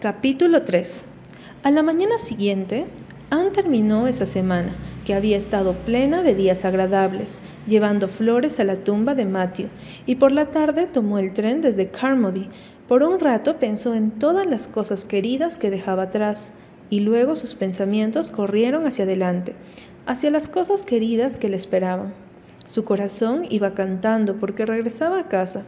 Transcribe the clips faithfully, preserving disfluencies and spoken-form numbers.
Capítulo tres. A la mañana siguiente, Anne terminó esa semana, que había estado plena de días agradables, llevando flores a la tumba de Matthew, y por la tarde tomó el tren desde Carmody. Por un rato pensó en todas las cosas queridas que dejaba atrás, y luego sus pensamientos corrieron hacia adelante, hacia las cosas queridas que le esperaban. Su corazón iba cantando porque regresaba a casa,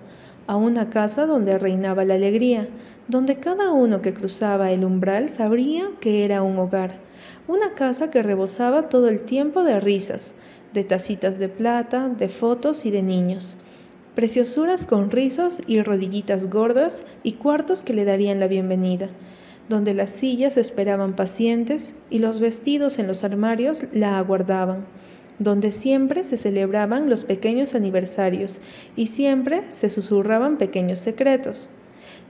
a una casa donde reinaba la alegría, donde cada uno que cruzaba el umbral sabría que era un hogar, una casa que rebosaba todo el tiempo de risas, de tacitas de plata, de fotos y de niños, preciosuras con rizos y rodillitas gordas y cuartos que le darían la bienvenida, donde las sillas esperaban pacientes y los vestidos en los armarios la aguardaban, donde siempre se celebraban los pequeños aniversarios y siempre se susurraban pequeños secretos.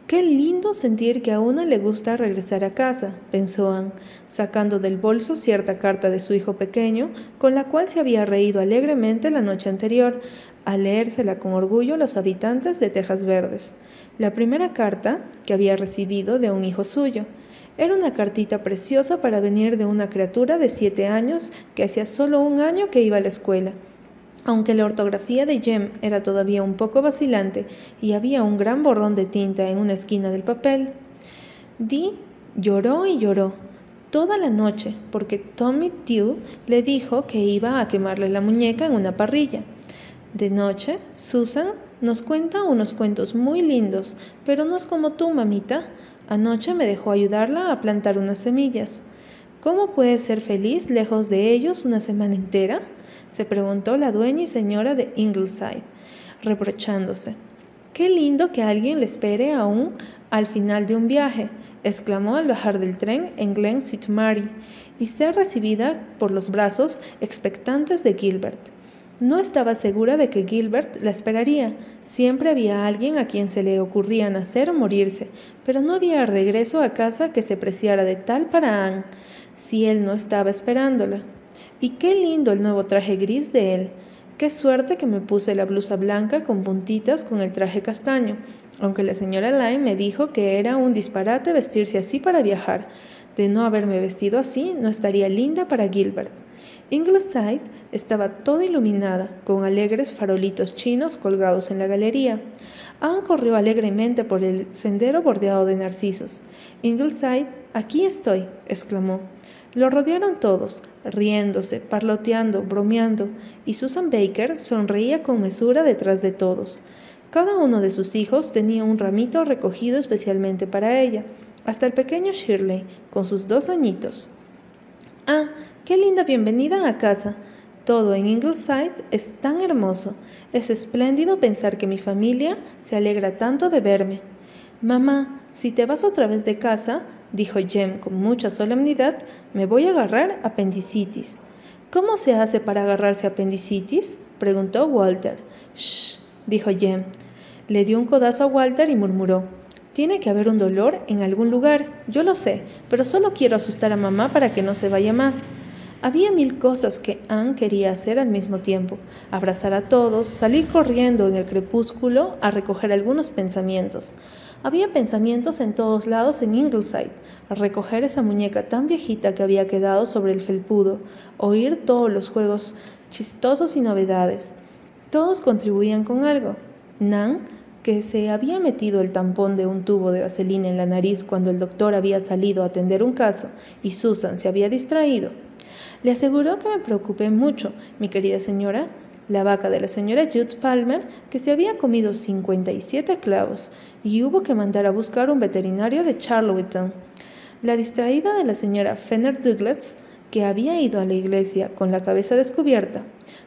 «Qué lindo sentir que a una le gusta regresar a casa», pensó Anne, sacando del bolso cierta carta de su hijo pequeño, con la cual se había reído alegremente la noche anterior, al leérsela con orgullo los habitantes de Tejas Verdes. La primera carta que había recibido de un hijo suyo. Era una cartita preciosa para venir de una criatura de siete años que hacía solo un año que iba a la escuela. Aunque la ortografía de Jem era todavía un poco vacilante y había un gran borrón de tinta en una esquina del papel. Dee lloró y lloró toda la noche porque Tommy Tew le dijo que iba a quemarle la muñeca en una parrilla. De noche, Susan nos cuenta unos cuentos muy lindos, pero no es como tú, mamita. Anoche me dejó ayudarla a plantar unas semillas. ¿Cómo puedes ser feliz lejos de ellos una semana entera?, se preguntó la dueña y señora de Ingleside, reprochándose. «Qué lindo que alguien le espere aún al final de un viaje», exclamó al bajar del tren en Glen Saint Mary, y ser recibida por los brazos expectantes de Gilbert. No estaba segura de que Gilbert la esperaría. Siempre había alguien a quien se le ocurría nacer o morirse, pero no había regreso a casa que se preciara de tal para Anne, si él no estaba esperándola. Y qué lindo el nuevo traje gris de él. Qué suerte que me puse la blusa blanca con puntitas con el traje castaño, aunque la señora Lyme me dijo que era un disparate vestirse así para viajar. De no haberme vestido así, no estaría linda para Gilbert. Ingleside estaba toda iluminada, con alegres farolitos chinos colgados en la galería. Anne corrió alegremente por el sendero bordeado de narcisos. «Ingleside, aquí estoy», exclamó. Lo rodearon todos, riéndose, parloteando, bromeando, y Susan Baker sonreía con mesura detrás de todos. Cada uno de sus hijos tenía un ramito recogido especialmente para ella, hasta el pequeño Shirley, con sus dos añitos. «Ah, qué linda bienvenida a casa. Todo en Ingleside es tan hermoso. Es espléndido pensar que mi familia se alegra tanto de verme». «Mamá, si te vas otra vez de casa», dijo Jem con mucha solemnidad, «me voy a agarrar apendicitis». «¿Cómo se hace para agarrarse apendicitis?», preguntó Walter. «Shh», dijo Jem. Le dio un codazo a Walter y murmuró: «Tiene que haber un dolor en algún lugar, yo lo sé, pero solo quiero asustar a mamá para que no se vaya más». Había mil cosas que Anne quería hacer al mismo tiempo: abrazar a todos, salir corriendo en el crepúsculo a recoger algunos pensamientos. Había pensamientos en todos lados en Ingleside: a recoger esa muñeca tan viejita que había quedado sobre el felpudo, oír todos los juegos chistosos y novedades. Todos contribuían con algo. Nan, que se había metido el tampón de un tubo de vaselina en la nariz cuando el doctor había salido a atender un caso y Susan se había distraído. «Le aseguró que me preocupé mucho, mi querida señora». La vaca de la señora Jude Palmer, que se había comido cincuenta y siete clavos y hubo que mandar a buscar un veterinario de Charlottetown. La distraída de la señora Fenner Douglas, que había ido a la iglesia con la cabeza descubierta.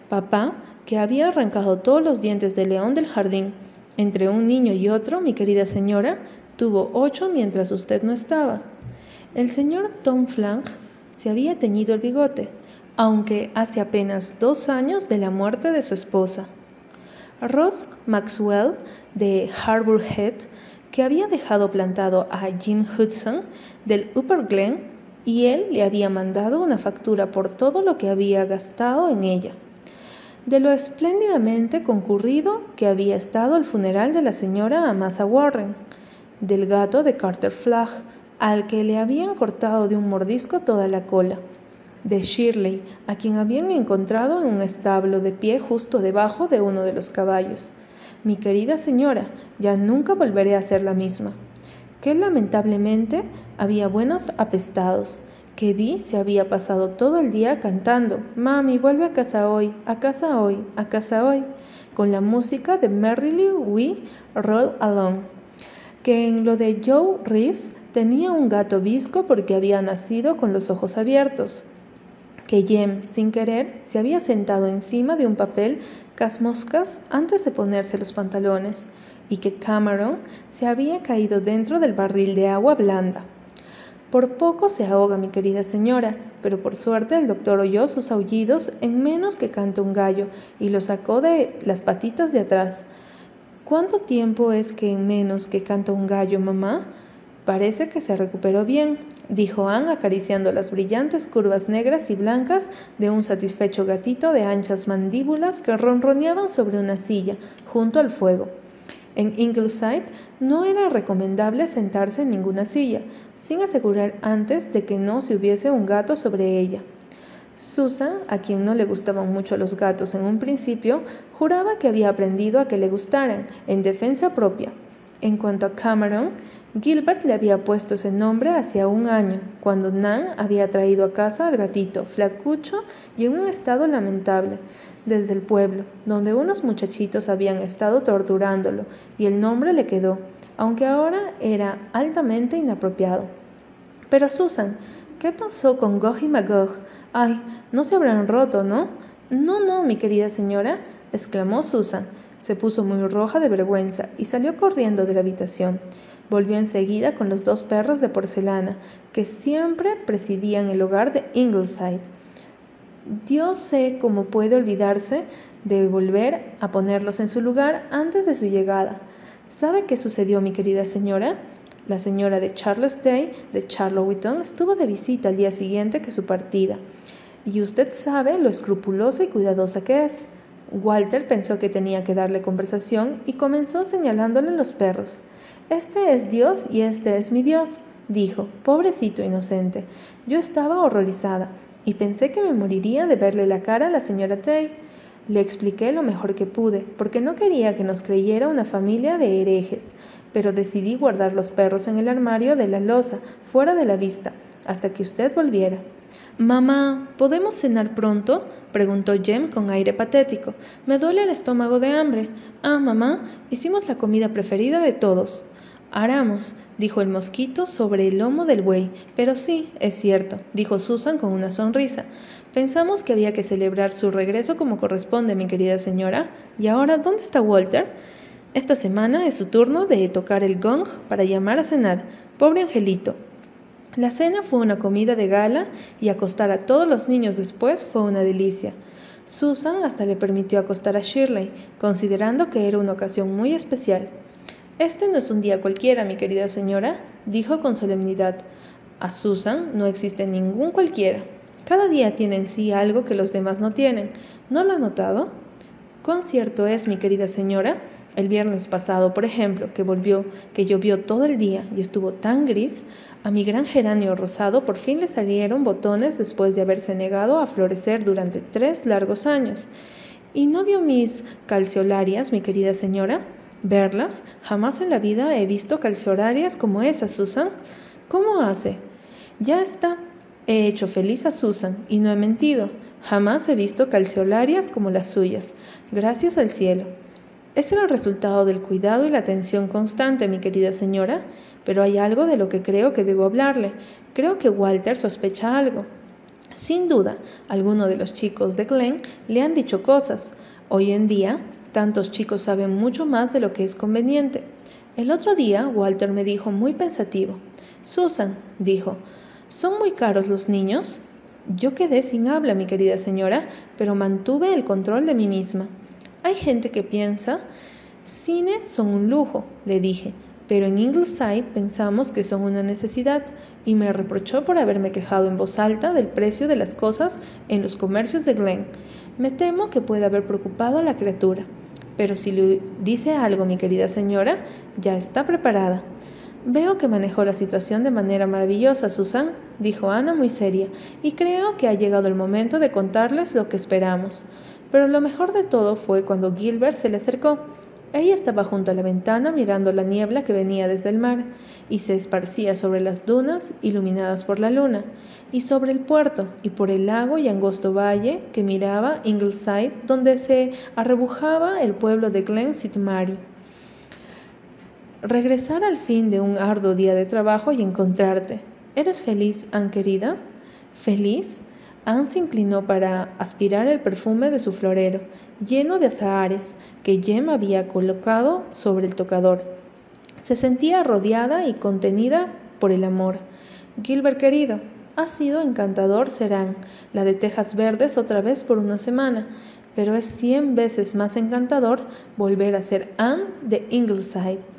Papá, que había arrancado todos los dientes de león del jardín. Entre un niño y otro, mi querida señora, tuvo ocho mientras usted no estaba. El señor Tom Flank se había teñido el bigote, aunque hace apenas dos años de la muerte de su esposa. Ross Maxwell, de Harbour Head, que había dejado plantado a Jim Hudson, del Upper Glen, y él le había mandado una factura por todo lo que había gastado en ella. De lo espléndidamente concurrido que había estado el funeral de la señora Amasa Warren, del gato de Carter Flagg, al que le habían cortado de un mordisco toda la cola, de Shirley, a quien habían encontrado en un establo de pie justo debajo de uno de los caballos. Mi querida señora, ya nunca volveré a ser la misma. Que lamentablemente había buenos apestados, que Dee se había pasado todo el día cantando «Mami, vuelve a casa hoy, a casa hoy, a casa hoy», con la música de Merrily We Roll Along, que en lo de Joe Reeves tenía un gato bizco porque había nacido con los ojos abiertos, que Jem, sin querer, se había sentado encima de un papel casmoscas antes de ponerse los pantalones, y que Cameron se había caído dentro del barril de agua blanda. Por poco se ahoga mi querida señora, pero por suerte el doctor oyó sus aullidos en menos que canta un gallo y lo sacó de las patitas de atrás. ¿Cuánto tiempo es que en menos que canta un gallo, mamá? Parece que se recuperó bien, dijo Anne acariciando las brillantes curvas negras y blancas de un satisfecho gatito de anchas mandíbulas que ronroneaban sobre una silla junto al fuego. En Ingleside no era recomendable sentarse en ninguna silla, sin asegurar antes de que no se hubiese un gato sobre ella. Susan, a quien no le gustaban mucho los gatos en un principio, juraba que había aprendido a que le gustaran, en defensa propia. En cuanto a Cameron, Gilbert le había puesto ese nombre hacía un año, cuando Nan había traído a casa al gatito, flacucho y en un estado lamentable, desde el pueblo, donde unos muchachitos habían estado torturándolo, y el nombre le quedó, aunque ahora era altamente inapropiado. Pero Susan, ¿qué pasó con Gog y Magog? Ay, no se habrán roto, ¿no? No, no, mi querida señora, exclamó Susan. Se puso muy roja de vergüenza y salió corriendo de la habitación. Volvió enseguida con los dos perros de porcelana, que siempre presidían el hogar de Ingleside. Dios sé cómo puede olvidarse de volver a ponerlos en su lugar antes de su llegada. ¿Sabe qué sucedió, mi querida señora? La señora de Charles Day, de Charlottetown, estuvo de visita al día siguiente que su partida. Y usted sabe lo escrupulosa y cuidadosa que es. Walter pensó que tenía que darle conversación y comenzó señalándole los perros. «Este es Dios y este es mi Dios», dijo, «pobrecito inocente. Yo estaba horrorizada y pensé que me moriría de verle la cara a la señora Tay. Le expliqué lo mejor que pude, porque no quería que nos creyera una familia de herejes, pero decidí guardar los perros en el armario de la loza, fuera de la vista, hasta que usted volviera». «Mamá, ¿podemos cenar pronto?», preguntó Jem con aire patético. «Me duele el estómago de hambre». «Ah, mamá, hicimos la comida preferida de todos». «Haramos», dijo el mosquito sobre el lomo del buey. «Pero sí, es cierto», dijo Susan con una sonrisa. «Pensamos que había que celebrar su regreso como corresponde, mi querida señora. ¿Y ahora dónde está Walter?» «Esta semana es su turno de tocar el gong para llamar a cenar. Pobre angelito». La cena fue una comida de gala y acostar a todos los niños después fue una delicia. Susan hasta le permitió acostar a Shirley, considerando que era una ocasión muy especial. «Este no es un día cualquiera, mi querida señora», dijo con solemnidad. «A Susan no existe ningún cualquiera. Cada día tiene en sí algo que los demás no tienen. ¿No lo ha notado? ¿Cuán cierto es, mi querida señora? El viernes pasado, por ejemplo, que volvió, que llovió todo el día y estuvo tan gris, a mi gran geranio rosado por fin le salieron botones después de haberse negado a florecer durante tres largos años. ¿Y no vio mis calceolarias, mi querida señora? Verlas, jamás en la vida he visto calceolarias como esas, Susan. ¿Cómo hace? Ya está. He hecho feliz a Susan y no he mentido. Jamás he visto calceolarias como las suyas. Gracias al cielo». Es el resultado del cuidado y la atención constante, mi querida señora, pero hay algo de lo que creo que debo hablarle. Creo que Walter sospecha algo. Sin duda, alguno de los chicos de Glen le han dicho cosas. Hoy en día, tantos chicos saben mucho más de lo que es conveniente. El otro día, Walter me dijo muy pensativo. «Susan», dijo, «¿son muy caros los niños?». Yo quedé sin habla, mi querida señora, pero mantuve el control de mí misma. Hay gente que piensa, cine son un lujo, le dije, pero en Ingleside pensamos que son una necesidad y me reprochó por haberme quejado en voz alta del precio de las cosas en los comercios de Glen. Me temo que puede haber preocupado a la criatura, pero si le dice algo, mi querida señora, ya está preparada. Veo que manejó la situación de manera maravillosa, Susan, dijo Ana muy seria, y creo que ha llegado el momento de contarles lo que esperamos. Pero lo mejor de todo fue cuando Gilbert se le acercó. Ella estaba junto a la ventana mirando la niebla que venía desde el mar y se esparcía sobre las dunas iluminadas por la luna, y sobre el puerto y por el lago y angosto valle que miraba Ingleside, donde se arrebujaba el pueblo de Glen Saint Mary. Regresar al fin de un arduo día de trabajo y encontrarte. ¿Eres feliz, Anne querida? ¿Feliz? Anne se inclinó para aspirar el perfume de su florero, lleno de azahares, que Jem había colocado sobre el tocador. Se sentía rodeada y contenida por el amor. Gilbert querido, ha sido encantador ser Anne, la de Tejas Verdes otra vez por una semana, pero es cien veces más encantador volver a ser Anne de Ingleside.